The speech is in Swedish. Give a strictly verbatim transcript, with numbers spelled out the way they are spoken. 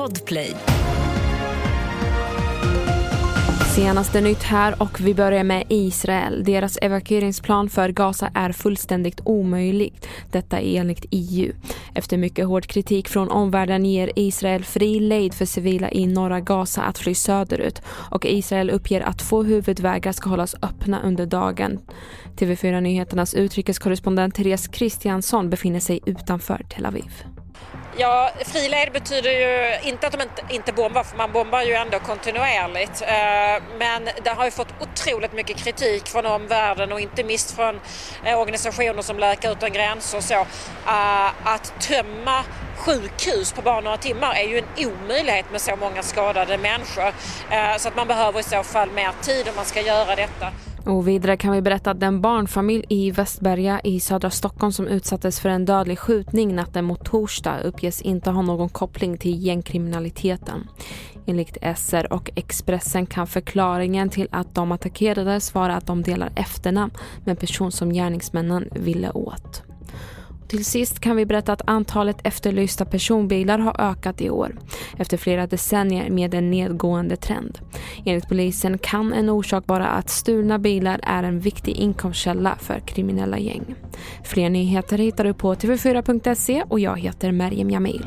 Podplay. Senaste nytt här, och vi börjar med Israel. Deras evakueringsplan för Gaza är fullständigt omöjligt. Detta är enligt E U. Efter mycket hård kritik från omvärlden ger Israel fri lejd för civila i norra Gaza att fly söderut. Och Israel uppger att två huvudvägar ska hållas öppna under dagen. T V fyra Nyheternas utrikeskorrespondent Therese Kristiansson befinner sig utanför Tel Aviv. Ja, frilejd betyder ju inte att de inte, inte bombar, för man bombar ju ändå kontinuerligt. Men det har ju fått otroligt mycket kritik från omvärlden, och inte minst från organisationer som Läkare utan gränser och så. Att tömma sjukhus på bara några timmar är ju en omöjlighet med så många skadade människor. Så att man behöver i så fall mer tid om man ska göra detta. Och vidare kan vi berätta att den barnfamilj i Västberga i södra Stockholm som utsattes för en dödlig skjutning natten mot torsdag uppges inte ha någon koppling till gängkriminaliteten. Enligt S R och Expressen kan förklaringen till att de attackerades vara att de delar efternamn med en person som gärningsmännen ville åt. Till sist kan vi berätta att antalet efterlysta personbilar har ökat i år efter flera decennier med en nedgående trend. Enligt polisen kan en orsak vara att stulna bilar är en viktig inkomstkälla för kriminella gäng. Fler nyheter hittar du på t v fyra punkt se, och jag heter Mergem Jamil.